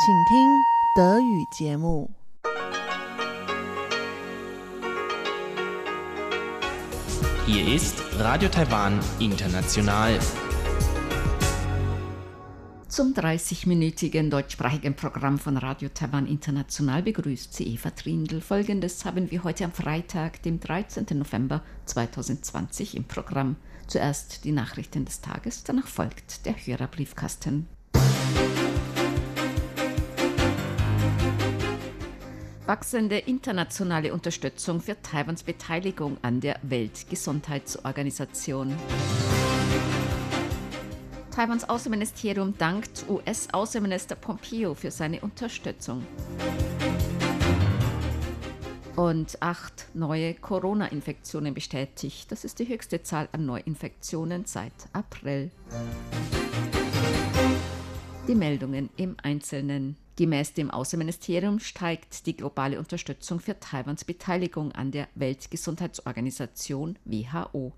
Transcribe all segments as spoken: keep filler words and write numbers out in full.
Hier ist Radio Taiwan International. Zum dreißigminütigen deutschsprachigen Programm von Radio Taiwan International begrüßt sie Eva Trindl. Folgendes haben wir heute am Freitag, dem dreizehnten November zweitausendzwanzig im Programm. Zuerst die Nachrichten des Tages, danach folgt der Hörerbriefkasten. Wachsende internationale Unterstützung für Taiwans Beteiligung an der Weltgesundheitsorganisation. Taiwans Außenministerium dankt U S-Außenminister Pompeo für seine Unterstützung. Und acht neue Corona-Infektionen bestätigt. Das ist die höchste Zahl an Neuinfektionen seit April. Die Meldungen im Einzelnen. Gemäß dem Außenministerium steigt die globale Unterstützung für Taiwans Beteiligung an der Weltgesundheitsorganisation W H O.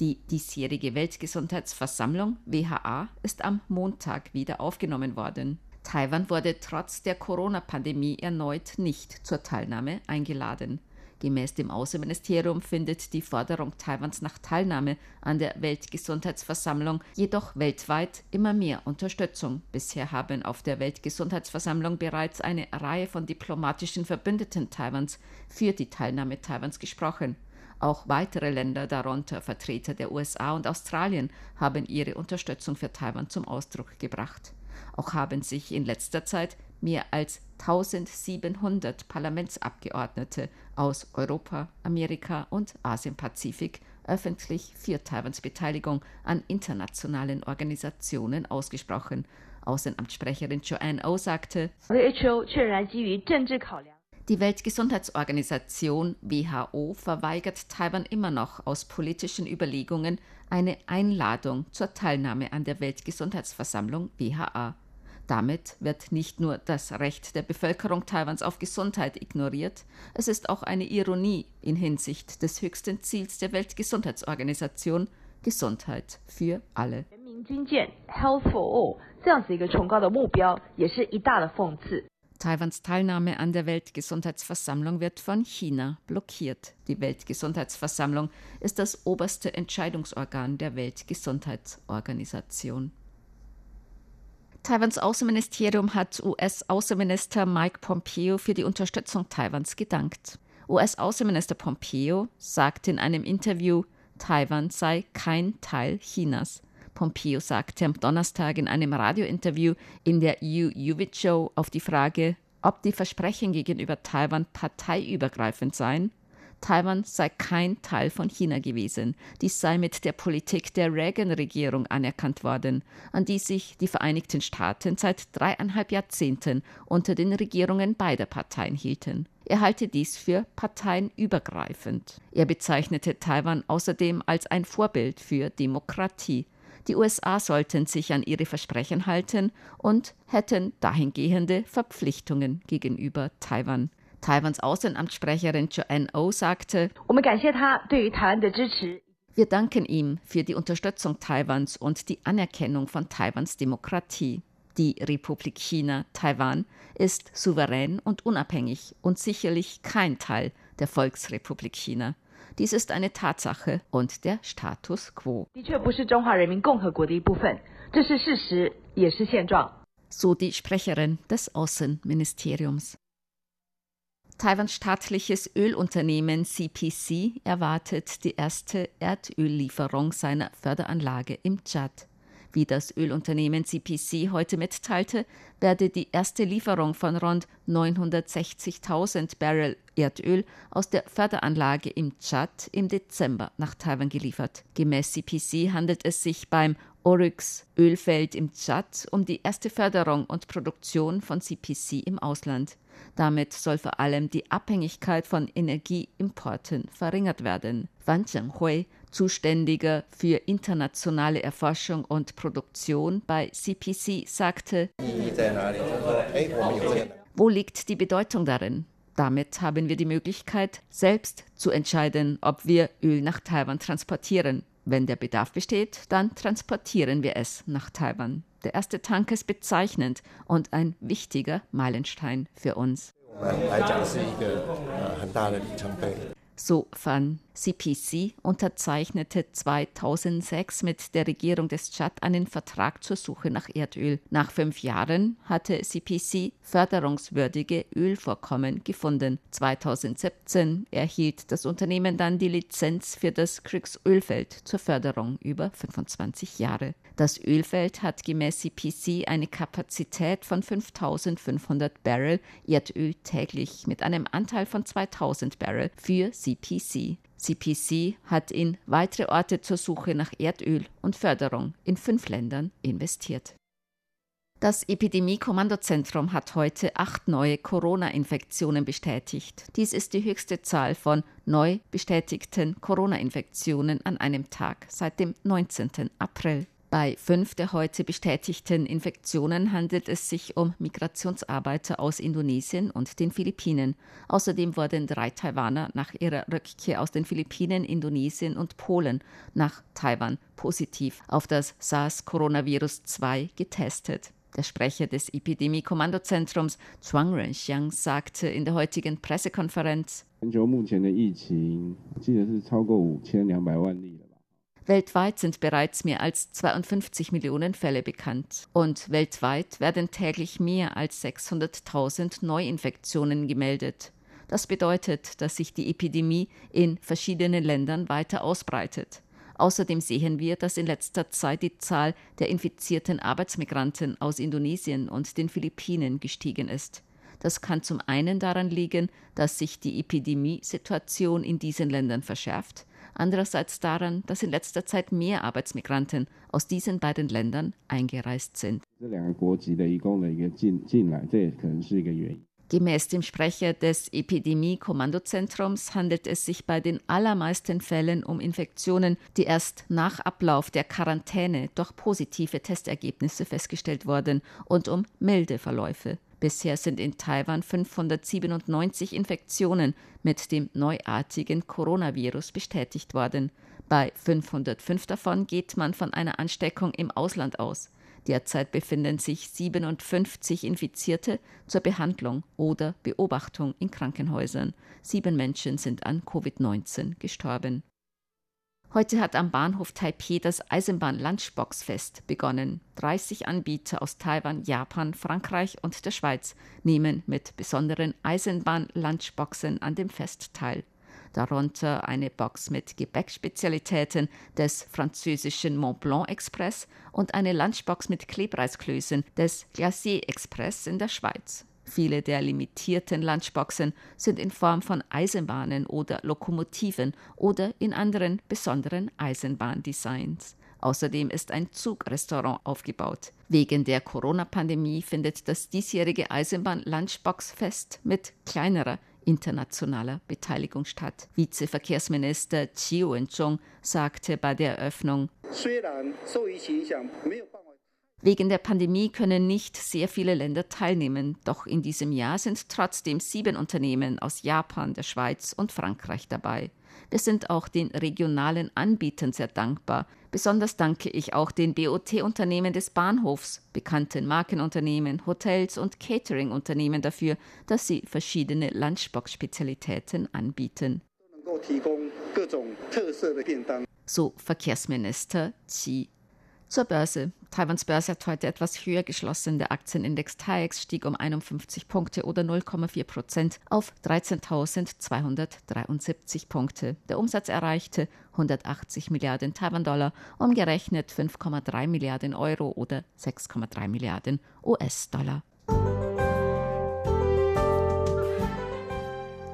Die diesjährige Weltgesundheitsversammlung W H A ist am Montag wieder aufgenommen worden. Taiwan wurde trotz der Corona-Pandemie erneut nicht zur Teilnahme eingeladen. Gemäß dem Außenministerium findet die Forderung Taiwans nach Teilnahme an der Weltgesundheitsversammlung jedoch weltweit immer mehr Unterstützung. Bisher haben auf der Weltgesundheitsversammlung bereits eine Reihe von diplomatischen Verbündeten Taiwans für die Teilnahme Taiwans gesprochen. Auch weitere Länder, darunter Vertreter der U S A und Australien, haben ihre Unterstützung für Taiwan zum Ausdruck gebracht. Auch haben sich in letzter Zeit mehr als eintausendsiebenhundert Parlamentsabgeordnete aus Europa, Amerika und Asien-Pazifik öffentlich für Taiwans Beteiligung an internationalen Organisationen ausgesprochen. Außenamtssprecherin Joanne Ou sagte, die Weltgesundheitsorganisation W H O verweigert Taiwan immer noch aus politischen Überlegungen eine Einladung zur Teilnahme an der Weltgesundheitsversammlung W H A. Damit wird nicht nur das Recht der Bevölkerung Taiwans auf Gesundheit ignoriert, es ist auch eine Ironie in Hinsicht des höchsten Ziels der Weltgesundheitsorganisation, Gesundheit für alle. Taiwans Teilnahme an der Weltgesundheitsversammlung wird von China blockiert. Die Weltgesundheitsversammlung ist das oberste Entscheidungsorgan der Weltgesundheitsorganisation. Taiwans Außenministerium hat U S-Außenminister Mike Pompeo für die Unterstützung Taiwans gedankt. U S-Außenminister Pompeo sagte in einem Interview, Taiwan sei kein Teil Chinas. Pompeo sagte am Donnerstag in einem Radiointerview in der Yu Uwit Show auf die Frage, ob die Versprechen gegenüber Taiwan parteiübergreifend seien. Taiwan sei kein Teil von China gewesen. Dies sei mit der Politik der Reagan-Regierung anerkannt worden, an die sich die Vereinigten Staaten seit dreieinhalb Jahrzehnten unter den Regierungen beider Parteien hielten. Er halte dies für parteienübergreifend. Er bezeichnete Taiwan außerdem als ein Vorbild für Demokratie. Die U S A sollten sich an ihre Versprechen halten und hätten dahingehende Verpflichtungen gegenüber Taiwan. Taiwans Außenamtssprecherin Joanne Ou sagte, wir danken ihm für die Unterstützung Taiwans und die Anerkennung von Taiwans Demokratie. Die Republik China, Taiwan, ist souverän und unabhängig und sicherlich kein Teil der Volksrepublik China. Dies ist eine Tatsache und der Status quo. So die Sprecherin des Außenministeriums. Taiwans staatliches Ölunternehmen C P C erwartet die erste Erdöllieferung seiner Förderanlage im Tschad. Wie das Ölunternehmen C P C heute mitteilte, werde die erste Lieferung von rund neunhundertsechzigtausend Barrel Erdöl aus der Förderanlage im Tschad im Dezember nach Taiwan geliefert. Gemäß C P C handelt es sich beim Oryx Ölfeld im Tschad um die erste Förderung und Produktion von C P C im Ausland. Damit soll vor allem die Abhängigkeit von Energieimporten verringert werden. Wan Chenghui, Zuständiger für internationale Erforschung und Produktion bei C P C, sagte, wo liegt die Bedeutung darin? Damit haben wir die Möglichkeit, selbst zu entscheiden, ob wir Öl nach Taiwan transportieren. Wenn der Bedarf besteht, dann transportieren wir es nach Taiwan. Der erste Tank ist bezeichnend und ein wichtiger Meilenstein für uns. So Fan. C P C unterzeichnete zweitausendsechs mit der Regierung des Tschad einen Vertrag zur Suche nach Erdöl. Nach fünf Jahren hatte C P C förderungswürdige Ölvorkommen gefunden. zweitausendsiebzehn erhielt das Unternehmen dann die Lizenz für das Kriegsölfeld zur Förderung über fünfundzwanzig Jahre. Das Ölfeld hat gemäß C P C eine Kapazität von fünftausendfünfhundert Barrel Erdöl täglich mit einem Anteil von zweitausend Barrel für C P C. C P C hat in weitere Orte zur Suche nach Erdöl und Förderung in fünf Ländern investiert. Das Epidemie-Kommandozentrum hat heute acht neue Corona-Infektionen bestätigt. Dies ist die höchste Zahl von neu bestätigten Corona-Infektionen an einem Tag seit dem neunzehnten April. Bei fünf der heute bestätigten Infektionen handelt es sich um Migrationsarbeiter aus Indonesien und den Philippinen. Außerdem wurden drei Taiwaner nach ihrer Rückkehr aus den Philippinen, Indonesien und Polen nach Taiwan positiv auf das SARS-Coronavirus zwei getestet. Der Sprecher des Epidemie-Kommandozentrums, Zhuang Renxiang, sagte in der heutigen Pressekonferenz: Weltweit sind bereits mehr als zweiundfünfzig Millionen Fälle bekannt. Und weltweit werden täglich mehr als sechshunderttausend Neuinfektionen gemeldet. Das bedeutet, dass sich die Epidemie in verschiedenen Ländern weiter ausbreitet. Außerdem sehen wir, dass in letzter Zeit die Zahl der infizierten Arbeitsmigranten aus Indonesien und den Philippinen gestiegen ist. Das kann zum einen daran liegen, dass sich die Epidemiesituation in diesen Ländern verschärft, andererseits daran, dass in letzter Zeit mehr Arbeitsmigranten aus diesen beiden Ländern eingereist sind. Gemäß dem Sprecher des Epidemie-Kommandozentrums handelt es sich bei den allermeisten Fällen um Infektionen, die erst nach Ablauf der Quarantäne durch positive Testergebnisse festgestellt wurden, und um milde Verläufe. Bisher sind in Taiwan fünfhundertsiebenundneunzig Infektionen mit dem neuartigen Coronavirus bestätigt worden. Bei fünfhundertfünf davon geht man von einer Ansteckung im Ausland aus. Derzeit befinden sich siebenundfünfzig Infizierte zur Behandlung oder Beobachtung in Krankenhäusern. Sieben Menschen sind an Covid neunzehn gestorben. Heute hat am Bahnhof Taipeh das Eisenbahn-Lunchbox-Fest begonnen. dreißig Anbieter aus Taiwan, Japan, Frankreich und der Schweiz nehmen mit besonderen Eisenbahn-Lunchboxen an dem Fest teil. Darunter eine Box mit Gebäckspezialitäten des französischen Mont Blanc-Express und eine Lunchbox mit Klebreisklößen des Glacier-Express in der Schweiz. Viele der limitierten Lunchboxen sind in Form von Eisenbahnen oder Lokomotiven oder in anderen besonderen Eisenbahndesigns. Außerdem ist ein Zugrestaurant aufgebaut. Wegen der Corona-Pandemie findet das diesjährige Eisenbahn-Lunchbox-Fest mit kleinerer internationaler Beteiligung statt. Vizeverkehrsminister Chi Wen-chung sagte bei der Eröffnung: Wegen der Pandemie können nicht sehr viele Länder teilnehmen, doch in diesem Jahr sind trotzdem sieben Unternehmen aus Japan, der Schweiz und Frankreich dabei. Wir sind auch den regionalen Anbietern sehr dankbar. Besonders danke ich auch den B O T-Unternehmen des Bahnhofs, bekannten Markenunternehmen, Hotels und Catering-Unternehmen dafür, dass sie verschiedene Lunchbox-Spezialitäten anbieten. So Verkehrsminister Xi. Zur Börse. Taiwans Börse hat heute etwas höher geschlossen. Der Aktienindex Taiex stieg um einundfünfzig Punkte oder null Komma vier Prozent auf dreizehntausendzweihundertdreiundsiebzig Punkte. Der Umsatz erreichte hundertachtzig Milliarden Taiwan-Dollar, umgerechnet fünf Komma drei Milliarden Euro oder sechs Komma drei Milliarden U S-Dollar.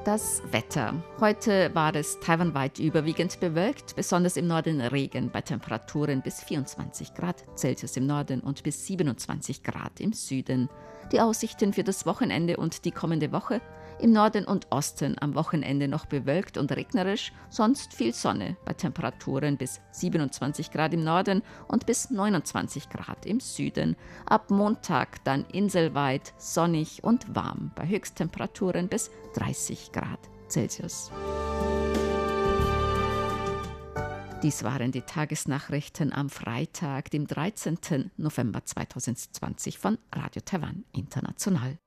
Das Wetter. Heute war es taiwanweit überwiegend bewölkt, besonders im Norden Regen bei Temperaturen bis vierundzwanzig Grad Celsius im Norden und bis siebenundzwanzig Grad im Süden. Die Aussichten für das Wochenende und die kommende Woche: im Norden und Osten am Wochenende noch bewölkt und regnerisch, sonst viel Sonne bei Temperaturen bis siebenundzwanzig Grad im Norden und bis neunundzwanzig Grad im Süden. Ab Montag dann inselweit sonnig und warm bei Höchsttemperaturen bis dreißig Grad Celsius. Dies waren die Tagesnachrichten am Freitag, dem dreizehnten November zweitausendzwanzig von Radio Taiwan International.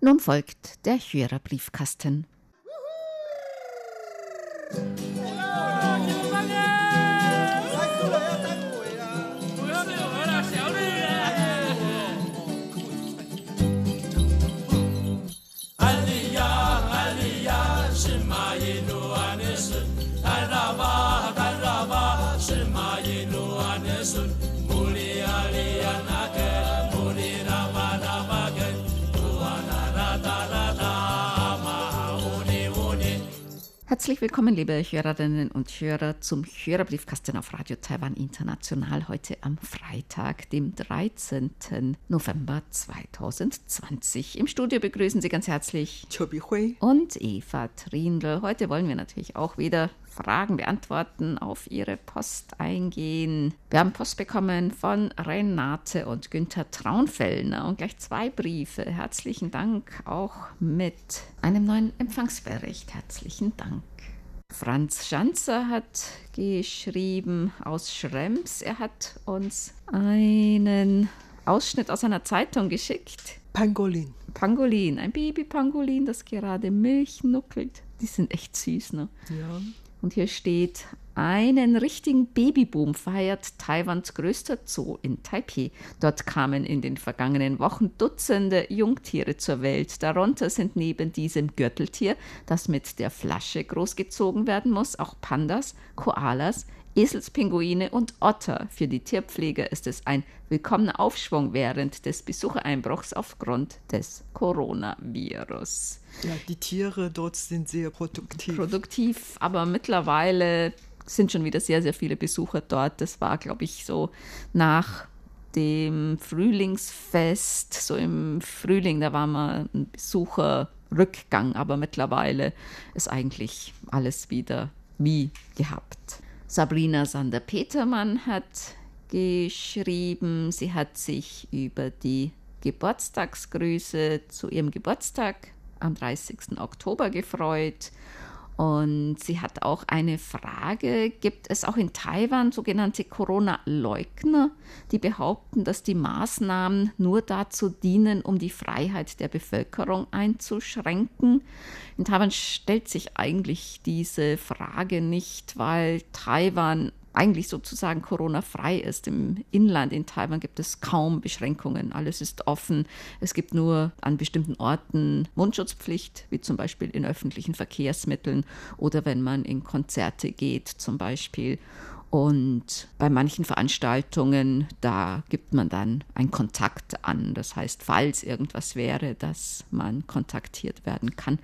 Nun folgt der Hörerbriefkasten. Herzlich willkommen, liebe Hörerinnen und Hörer, zum Hörerbriefkasten auf Radio Taiwan International heute am Freitag, dem dreizehnten November zweitausendzwanzig. Im Studio begrüßen Sie ganz herzlich Chou Bi Hui und Eva Trindl. Heute wollen wir natürlich auch wieder Fragen beantworten, auf Ihre Post eingehen. Wir haben Post bekommen von Renate und Günther Traunfellner und gleich zwei Briefe. Herzlichen Dank auch mit einem neuen Empfangsbericht. Herzlichen Dank. Franz Schanzer hat geschrieben aus Schrems. Er hat uns einen Ausschnitt aus einer Zeitung geschickt. Pangolin. Pangolin, ein Baby-Pangolin, das gerade Milch nuckelt. Die sind echt süß, ne? Ja. Und hier steht, einen richtigen Babyboom feiert Taiwans größter Zoo in Taipei. Dort kamen in den vergangenen Wochen Dutzende Jungtiere zur Welt. Darunter sind neben diesem Gürteltier, das mit der Flasche großgezogen werden muss, auch Pandas, Koalas, Eselspinguine und Otter. Für die Tierpfleger ist es ein willkommener Aufschwung während des Besuchereinbruchs aufgrund des Coronavirus. Ja, die Tiere dort sind sehr produktiv. Produktiv, aber mittlerweile sind schon wieder sehr, sehr viele Besucher dort. Das war, glaube ich, so nach dem Frühlingsfest, so im Frühling, da war mal ein Besucherrückgang, aber mittlerweile ist eigentlich alles wieder wie gehabt. Sabrina Sander-Petermann hat geschrieben, sie hat sich über die Geburtstagsgrüße zu ihrem Geburtstag am dreißigsten Oktober gefreut. Und sie hat auch eine Frage, gibt es auch in Taiwan sogenannte Corona-Leugner, die behaupten, dass die Maßnahmen nur dazu dienen, um die Freiheit der Bevölkerung einzuschränken? In Taiwan stellt sich eigentlich diese Frage nicht, weil Taiwan eigentlich sozusagen Corona-frei ist. Im Inland in Taiwan gibt es kaum Beschränkungen. Alles ist offen. Es gibt nur an bestimmten Orten Mundschutzpflicht, wie zum Beispiel in öffentlichen Verkehrsmitteln oder wenn man in Konzerte geht zum Beispiel. Und bei manchen Veranstaltungen, da gibt man dann einen Kontakt an. Das heißt, falls irgendwas wäre, dass man kontaktiert werden kann.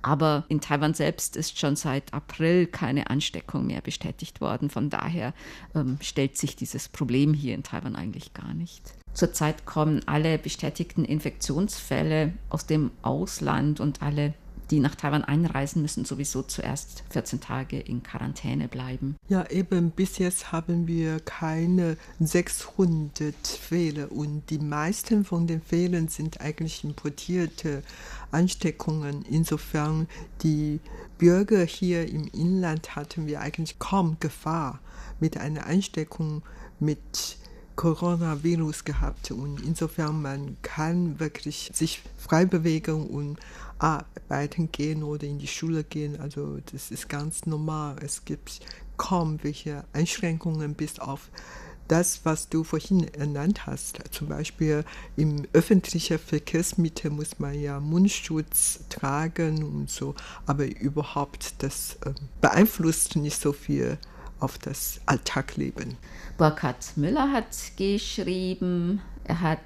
Aber in Taiwan selbst ist schon seit April keine Ansteckung mehr bestätigt worden. Von daher ähm, stellt sich dieses Problem hier in Taiwan eigentlich gar nicht. Zurzeit kommen alle bestätigten Infektionsfälle aus dem Ausland und alle, die nach Taiwan einreisen, müssen sowieso zuerst vierzehn Tage in Quarantäne bleiben. Ja, eben bis jetzt haben wir keine sechshundert Fälle und die meisten von den Fällen sind eigentlich importierte Ansteckungen. Insofern, die Bürger hier im Inland hatten wir eigentlich kaum Gefahr mit einer Ansteckung mit Coronavirus gehabt und insofern man kann wirklich sich frei bewegen und arbeiten gehen oder in die Schule gehen, also das ist ganz normal. Es gibt kaum welche Einschränkungen bis auf das, was du vorhin ernannt hast. Zum Beispiel im öffentlichen Verkehrsmittel muss man ja Mundschutz tragen und so, aber überhaupt das beeinflusst nicht so viel auf das Alltagleben. Burkhard Müller hat geschrieben, er hat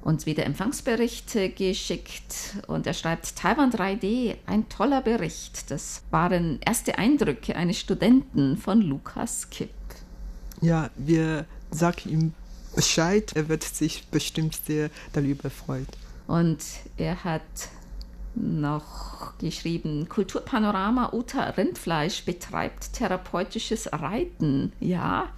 uns wieder Empfangsberichte geschickt und er schreibt, Taiwan drei D, ein toller Bericht. Das waren erste Eindrücke eines Studenten von Lukas Kipp. Ja, wir sagen ihm Bescheid, er wird sich bestimmt sehr darüber freuen. Und er hat noch geschrieben, Kulturpanorama Uta Rindfleisch betreibt therapeutisches Reiten. Ja,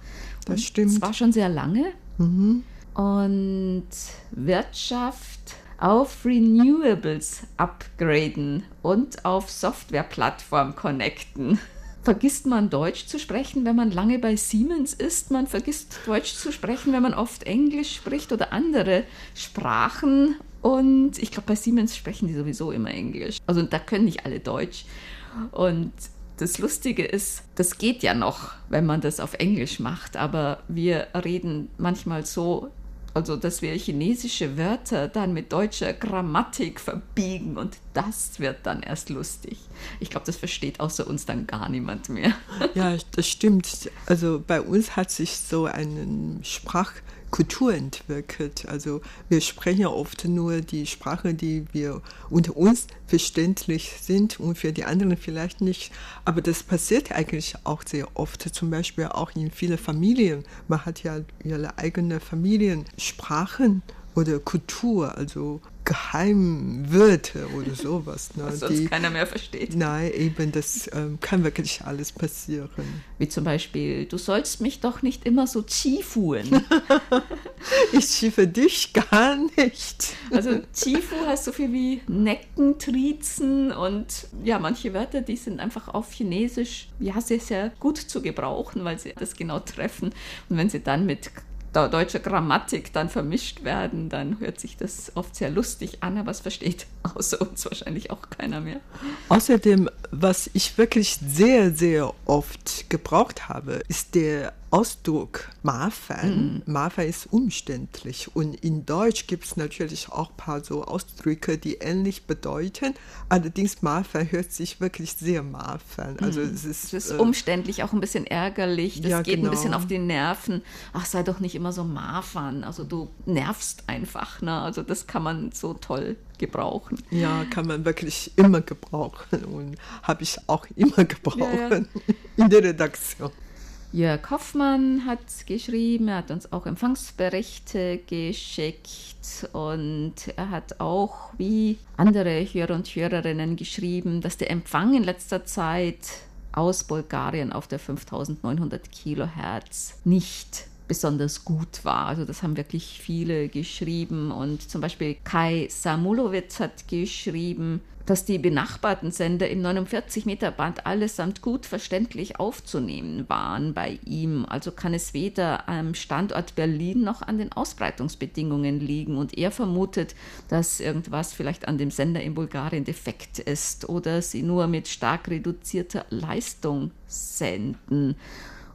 das und stimmt. Das war schon sehr lange. Mhm. Und Wirtschaft auf Renewables upgraden und auf Softwareplattform connecten. vergisst man Deutsch zu sprechen, wenn man lange bei Siemens ist. Man vergisst Deutsch zu sprechen, wenn man oft Englisch spricht oder andere Sprachen. Und ich glaube, bei Siemens sprechen die sowieso immer Englisch. Also da können nicht alle Deutsch. Und das Lustige ist, das geht ja noch, wenn man das auf Englisch macht. Aber wir reden manchmal so, also dass wir chinesische Wörter dann mit deutscher Grammatik verbiegen. Und das wird dann erst lustig. Ich glaube, das versteht außer uns dann gar niemand mehr. Ja, das stimmt. Also bei uns hat sich so eine Sprachkultur entwickelt. Also wir sprechen ja oft nur die Sprache, die wir unter uns verständlich sind und für die anderen vielleicht nicht. Aber das passiert eigentlich auch sehr oft. Zum Beispiel auch in vielen Familien. Man hat ja ihre eigenen Familiensprachen oder Kultur, also Geheimwörter oder sowas. Ne? Was sonst die, keiner mehr versteht. Nein, eben, das ähm, kann wirklich alles passieren. Wie zum Beispiel, du sollst mich doch nicht immer so chifuhen. Ich schiefe dich gar nicht. Also Chifu heißt so viel wie Necken, Triezen und ja, manche Wörter, die sind einfach auf Chinesisch ja sehr, sehr gut zu gebrauchen, weil sie das genau treffen. Und wenn sie dann mit deutsche Grammatik dann vermischt werden, dann hört sich das oft sehr lustig an, aber es versteht außer uns wahrscheinlich auch keiner mehr. Außerdem, was ich wirklich sehr, sehr oft gebraucht habe, ist der Ausdruck Mafan. Mm. Mafan ist umständlich und in Deutsch gibt es natürlich auch ein paar so Ausdrücke, die ähnlich bedeuten. Allerdings Mafan hört sich wirklich sehr Mafan. Also mm. es, ist, es ist umständlich, äh, auch ein bisschen ärgerlich. Das ja, geht genau. ein bisschen auf die Nerven. Ach, sei doch nicht immer so Mafan. Also du nervst einfach. Ne? Also das kann man so toll gebrauchen. Ja, kann man wirklich immer gebrauchen und habe ich auch immer gebraucht ja, ja. in der Redaktion. Jörg Hoffmann hat geschrieben, er hat uns auch Empfangsberichte geschickt und er hat auch wie andere Hörer und Hörerinnen geschrieben, dass der Empfang in letzter Zeit aus Bulgarien auf der fünftausendneunhundert Kilohertz nicht besonders gut war. Also das haben wirklich viele geschrieben und zum Beispiel Kai Samulowitz hat geschrieben, dass die benachbarten Sender im neunundvierzig Meter Band allesamt gut verständlich aufzunehmen waren bei ihm. Also kann es weder am Standort Berlin noch an den Ausbreitungsbedingungen liegen. Und er vermutet, dass irgendwas vielleicht an dem Sender in Bulgarien defekt ist oder sie nur mit stark reduzierter Leistung senden.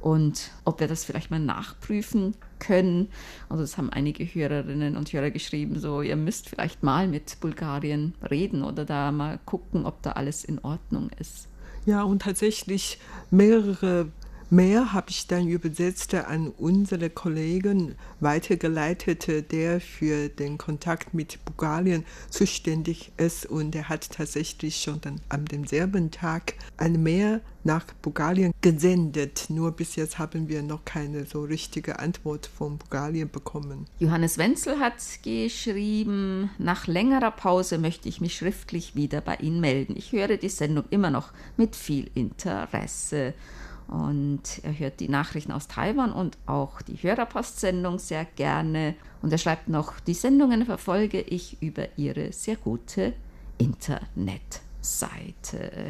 Und ob wir das vielleicht mal nachprüfen können. Also das haben einige Hörerinnen und Hörer geschrieben, so ihr müsst vielleicht mal mit Bulgarien reden oder da mal gucken, ob da alles in Ordnung ist. Ja, und tatsächlich mehrere mehr habe ich dann übersetzt an unsere Kollegen weitergeleitet, der für den Kontakt mit Bulgarien zuständig ist. Und er hat tatsächlich schon dann an demselben Tag eine Mail nach Bulgarien gesendet. Nur bis jetzt haben wir noch keine so richtige Antwort von Bulgarien bekommen. Johannes Wenzel hat geschrieben, nach längerer Pause möchte ich mich schriftlich wieder bei Ihnen melden. Ich höre die Sendung immer noch mit viel Interesse. Und er hört die Nachrichten aus Taiwan und auch die Hörerpostsendung sehr gerne. Und er schreibt noch, die Sendungen verfolge ich über Ihre sehr gute Internetseite.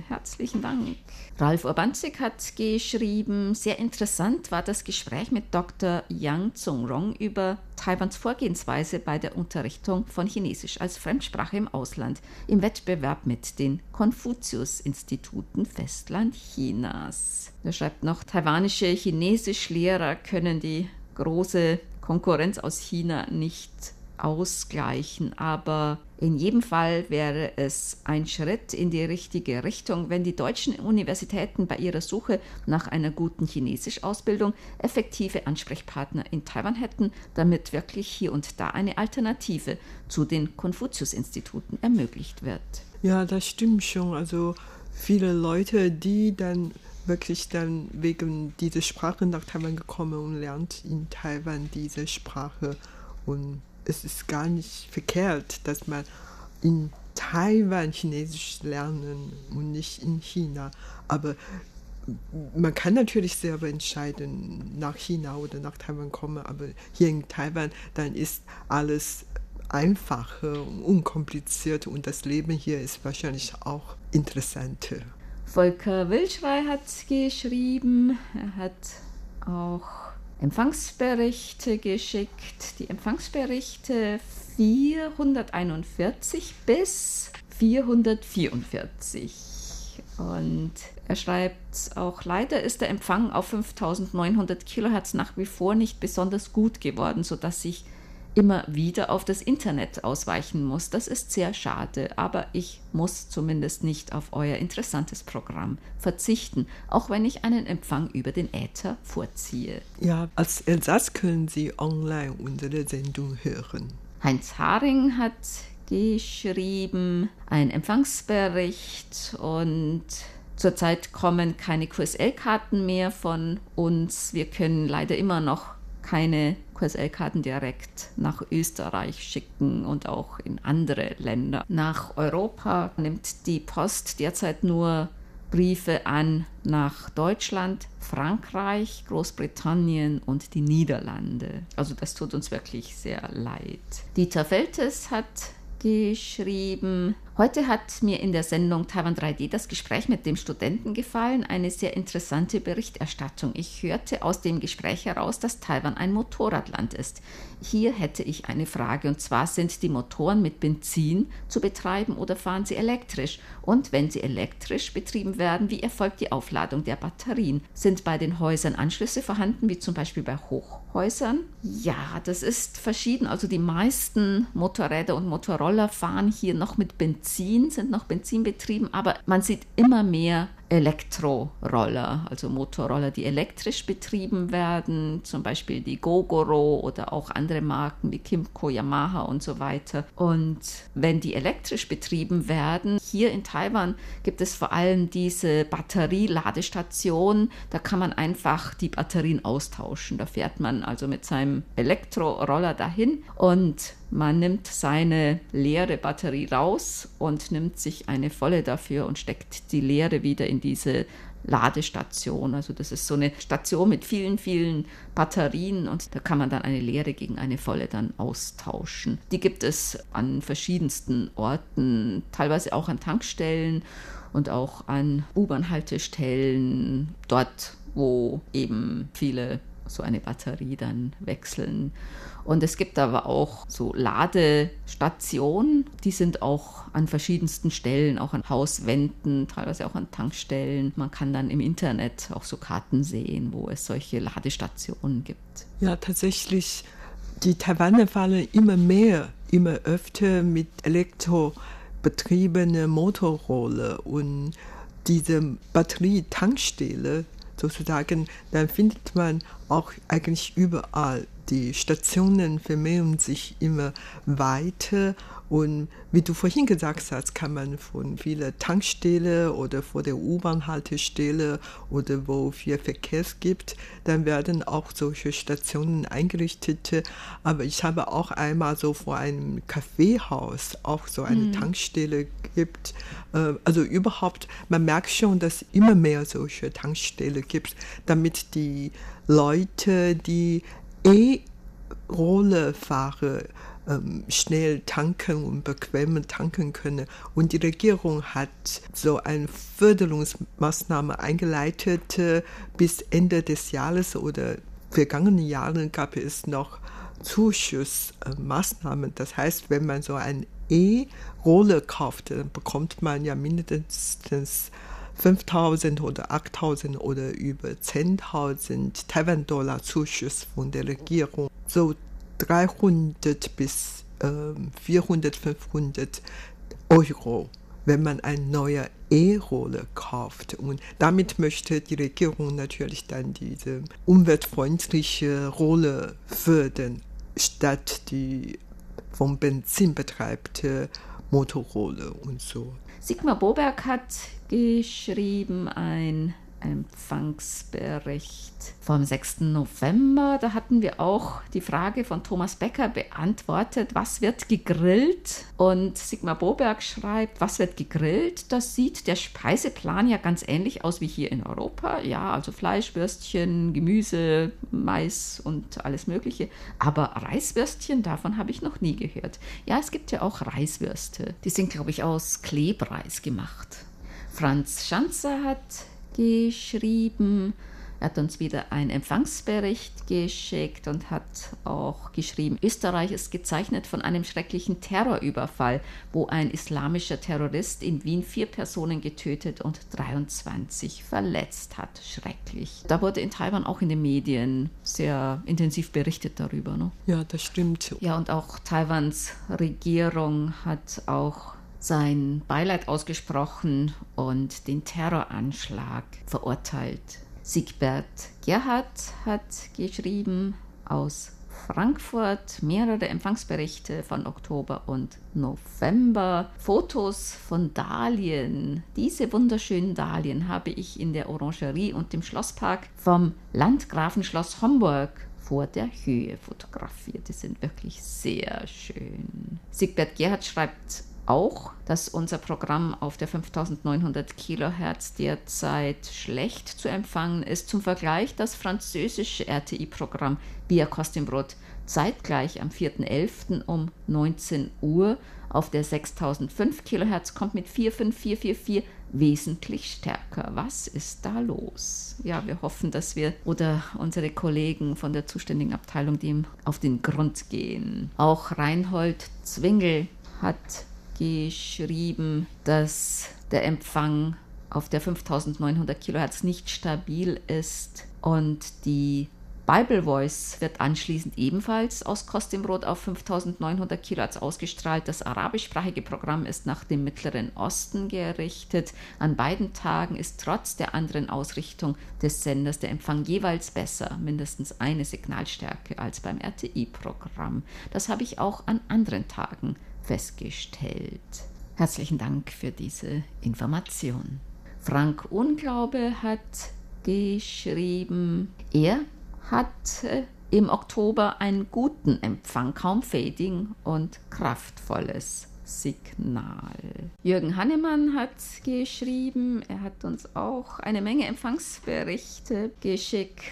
Herzlichen Dank. Ralf Urbanzik hat geschrieben, sehr interessant war das Gespräch mit Doktor Yang Tsung Rong über Taiwans Vorgehensweise bei der Unterrichtung von Chinesisch als Fremdsprache im Ausland im Wettbewerb mit den Konfuzius-Instituten Festland Chinas. Er schreibt noch, taiwanische Chinesischlehrer können die große Konkurrenz aus China nicht ausgleichen, aber in jedem Fall wäre es ein Schritt in die richtige Richtung, wenn die deutschen Universitäten bei ihrer Suche nach einer guten Chinesisch-Ausbildung effektive Ansprechpartner in Taiwan hätten, damit wirklich hier und da eine Alternative zu den Konfuzius-Instituten ermöglicht wird. Ja, das stimmt schon. Also viele Leute, die dann wirklich dann wegen dieser Sprache nach Taiwan gekommen und lernt in Taiwan diese Sprache und es ist gar nicht verkehrt, dass man in Taiwan Chinesisch lernen und nicht in China. Aber man kann natürlich selber entscheiden, nach China oder nach Taiwan kommen. Aber hier in Taiwan, dann ist alles einfacher und unkompliziert. Und das Leben hier ist wahrscheinlich auch interessanter. Volker Wilschwey hat geschrieben, er hat auch Empfangsberichte geschickt. Die Empfangsberichte vierhunderteinundvierzig bis vierhundertvierundvierzig. Und er schreibt auch, leider ist der Empfang auf fünftausendneunhundert Kilohertz nach wie vor nicht besonders gut geworden, sodass ich immer wieder auf das Internet ausweichen muss. Das ist sehr schade, aber ich muss zumindest nicht auf euer interessantes Programm verzichten, auch wenn ich einen Empfang über den Äther vorziehe. Ja, als Ersatz können Sie online unsere Sendung hören. Heinz Haring hat geschrieben, ein Empfangsbericht, und zurzeit kommen keine Q S L-Karten mehr von uns. Wir können leider immer noch keine Q S L-Karten direkt nach Österreich schicken und auch in andere Länder. Nach Europa nimmt die Post derzeit nur Briefe an nach Deutschland, Frankreich, Großbritannien und die Niederlande. Also das tut uns wirklich sehr leid. Dieter Feltes hat geschrieben, heute hat mir in der Sendung Taiwan drei D das Gespräch mit dem Studenten gefallen, eine sehr interessante Berichterstattung. Ich hörte aus dem Gespräch heraus, dass Taiwan ein Motorradland ist. Hier hätte ich eine Frage, und zwar, sind die Motoren mit Benzin zu betreiben oder fahren sie elektrisch? Und wenn sie elektrisch betrieben werden, wie erfolgt die Aufladung der Batterien? Sind bei den Häusern Anschlüsse vorhanden, wie zum Beispiel bei Hochhäusern? Ja, das ist verschieden. Also die meisten Motorräder und Motorroller fahren hier noch mit Benzin, sind noch benzinbetrieben, aber man sieht immer mehr Elektroroller, also Motorroller, die elektrisch betrieben werden, zum Beispiel die Gogoro oder auch andere Marken wie Kymco, Yamaha und so weiter. Und wenn die elektrisch betrieben werden, hier in Taiwan gibt es vor allem diese Batterieladestationen, da kann man einfach die Batterien austauschen. Da fährt man also mit seinem Elektroroller dahin und man nimmt seine leere Batterie raus und nimmt sich eine volle dafür und steckt die leere wieder in diese Ladestation. Also das ist so eine Station mit vielen, vielen Batterien und da kann man dann eine leere gegen eine volle dann austauschen. Die gibt es an verschiedensten Orten, teilweise auch an Tankstellen und auch an U-Bahn-Haltestellen, dort, wo eben viele so eine Batterie dann wechseln. Und es gibt aber auch so Ladestationen, die sind auch an verschiedensten Stellen, auch an Hauswänden, teilweise auch an Tankstellen. Man kann dann im Internet auch so Karten sehen, wo es solche Ladestationen gibt. Ja, tatsächlich, die Taiwaner fahren immer mehr, immer öfter mit elektrobetriebenen Motorroller und diese Batterietankstelle sozusagen, dann findet man auch eigentlich überall. Die Stationen vermehren sich immer weiter und wie du vorhin gesagt hast, kann man von vielen Tankstellen oder vor der U-Bahn-Haltestelle oder wo viel Verkehr gibt, dann werden auch solche Stationen eingerichtet. Aber ich habe auch einmal so vor einem Kaffeehaus auch so eine mhm. Tankstelle gibt. Also überhaupt, man merkt schon, dass immer mehr solche Tankstellen gibt, damit die Leute, die E-Rollerfahrer ähm, schnell tanken und bequem tanken können. Und die Regierung hat so eine Förderungsmaßnahme eingeleitet. Bis Ende des Jahres oder vergangenen Jahren gab es noch Zuschussmaßnahmen. Das heißt, wenn man so ein E-Roller kauft, dann bekommt man ja mindestens fünftausend oder achttausend oder über zehntausend Taiwan-Dollar Zuschuss von der Regierung. So dreihundert bis äh, vierhundert, fünfhundert Euro, wenn man ein neuer E-Roller kauft. Und damit möchte die Regierung natürlich dann diese umweltfreundliche Roller fördern, statt die vom Benzin betreibte Motorroller und so. Sigmar Boberg hat geschrieben, ein Empfangsbericht vom sechsten November. Da hatten wir auch die Frage von Thomas Becker beantwortet, was wird gegrillt? Und Sigmar Boberg schreibt, was wird gegrillt? Das sieht der Speiseplan ja ganz ähnlich aus wie hier in Europa. Ja, also Fleisch, Würstchen, Gemüse, Mais und alles Mögliche. Aber Reiswürstchen, davon habe ich noch nie gehört. Ja, es gibt ja auch Reiswürste. Die sind, glaube ich, aus Klebreis gemacht. Franz Schanzer hat geschrieben, er hat uns wieder einen Empfangsbericht geschickt und hat auch geschrieben, Österreich ist gezeichnet von einem schrecklichen Terrorüberfall, wo ein islamischer Terrorist in Wien vier Personen getötet und dreiundzwanzig verletzt hat. Schrecklich. Da wurde in Taiwan auch in den Medien sehr intensiv berichtet darüber, ne? Ja, das stimmt. Ja, und auch Taiwans Regierung hat auch sein Beileid ausgesprochen und den Terroranschlag verurteilt. Siegbert Gerhardt hat geschrieben aus Frankfurt mehrere Empfangsberichte von Oktober und November. Fotos von Dahlien. Diese wunderschönen Dahlien habe ich in der Orangerie und dem Schlosspark vom Landgrafenschloss Homburg vor der Höhe fotografiert. Die sind wirklich sehr schön. Siegbert Gerhardt schreibt auch, dass unser Programm auf der fünftausendneunhundert Kilohertz derzeit schlecht zu empfangen ist. Zum Vergleich, das französische R T I-Programm Via Kostimbrot zeitgleich am vierten elften um neunzehn Uhr auf der sechstausendfünf Kilohertz kommt mit vier fünf vier vier vier wesentlich stärker. Was ist da los? Ja, wir hoffen, dass wir oder unsere Kollegen von der zuständigen Abteilung dem auf den Grund gehen. Auch Reinhold Zwingel hat geschrieben, dass der Empfang auf der fünftausendneunhundert Kilohertz nicht stabil ist und die Bible Voice wird anschließend ebenfalls aus Kostimrod auf fünftausendneunhundert Kilohertz ausgestrahlt. Das arabischsprachige Programm ist nach dem Mittleren Osten gerichtet. An beiden Tagen ist trotz der anderen Ausrichtung des Senders der Empfang jeweils besser, mindestens eine Signalstärke als beim R T I-Programm. Das habe ich auch an anderen Tagen festgestellt. Herzlichen Dank für diese Information. Frank Unglaube hat geschrieben, er hat im Oktober einen guten Empfang, kaum Fading und kraftvolles Signal. Jürgen Hannemann hat geschrieben, er hat uns auch eine Menge Empfangsberichte geschickt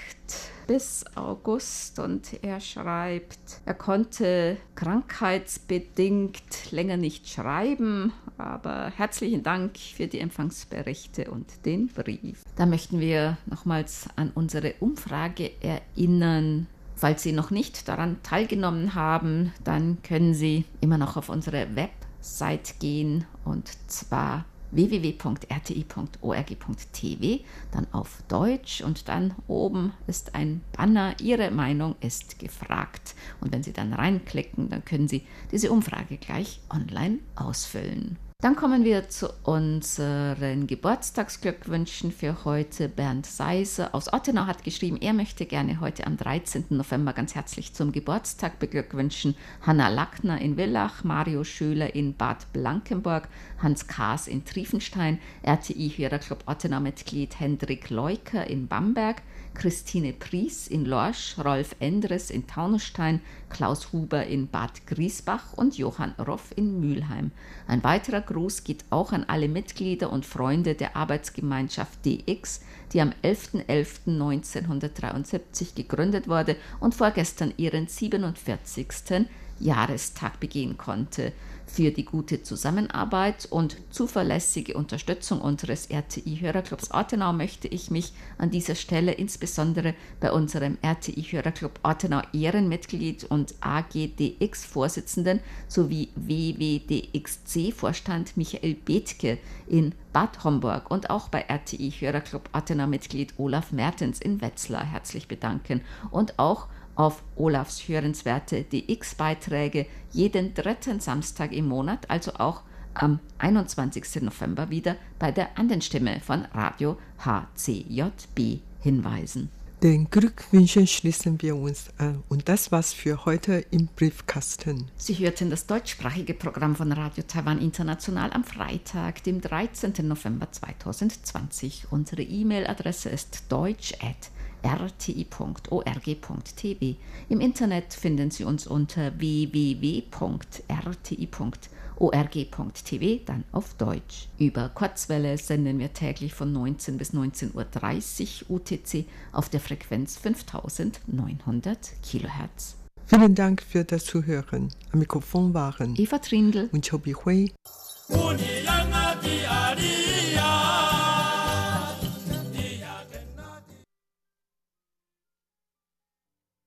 bis August und er schreibt, er konnte krankheitsbedingt länger nicht schreiben, aber herzlichen Dank für die Empfangsberichte und den Brief. Da möchten wir nochmals an unsere Umfrage erinnern. Falls Sie noch nicht daran teilgenommen haben, dann können Sie immer noch auf unsere Website gehen und zwar w w w punkt r t i punkt org punkt t w, dann auf Deutsch und dann oben ist ein Banner, Ihre Meinung ist gefragt. Und wenn Sie dann reinklicken, dann können Sie diese Umfrage gleich online ausfüllen. Dann kommen wir zu unseren Geburtstagsglückwünschen für heute. Bernd Seiser aus Ottenau hat geschrieben, er möchte gerne heute am dreizehnten November ganz herzlich zum Geburtstag beglückwünschen. Hanna Lackner in Villach, Mario Schöler in Bad Blankenburg, Hans Kaas in Triefenstein, R T I-Hörerclub Ottenau-Mitglied Hendrik Leuker in Bamberg, Christine Pries in Lorsch, Rolf Endres in Taunusstein, Klaus Huber in Bad Griesbach und Johann Roff in Mülheim. Ein weiterer Gruß geht auch an alle Mitglieder und Freunde der Arbeitsgemeinschaft D X, die am elften elften neunzehnhundertdreiundsiebzig gegründet wurde und vorgestern ihren siebenundvierzigsten Jahrestag begehen konnte. Für die gute Zusammenarbeit und zuverlässige Unterstützung unseres R T I-Hörerclubs Ortenau möchte ich mich an dieser Stelle insbesondere bei unserem R T I-Hörerclub Ortenau Ehrenmitglied und A G D X-Vorsitzenden sowie W W D X C-Vorstand Michael Bethke in Bad Homburg und auch bei R T I-Hörerclub Ortenau-Mitglied Olaf Mertens in Wetzlar herzlich bedanken und auch auf Olafs hörenswerte D X-Beiträge jeden dritten Samstag im Monat, also auch am einundzwanzigsten November wieder bei der Andenstimme von Radio H C J B hinweisen. Den Glückwünschen schließen wir uns an. Und das war's für heute im Briefkasten. Sie hörten das deutschsprachige Programm von Radio Taiwan International am Freitag, dem dreizehnten November zweitausendzwanzig. Unsere E-Mail-Adresse ist deutsch at r t i punkt org punkt t w. Im Internet finden Sie uns unter w w w punkt r t i punkt org punkt t w, dann auf Deutsch. Über Kurzwelle senden wir täglich von neunzehn bis neunzehn Uhr dreißig U T C auf der Frequenz fünftausendneunhundert Kilohertz. Vielen Dank für das Zuhören. Am Mikrofon waren Eva Trindl und Chou Bi Hui.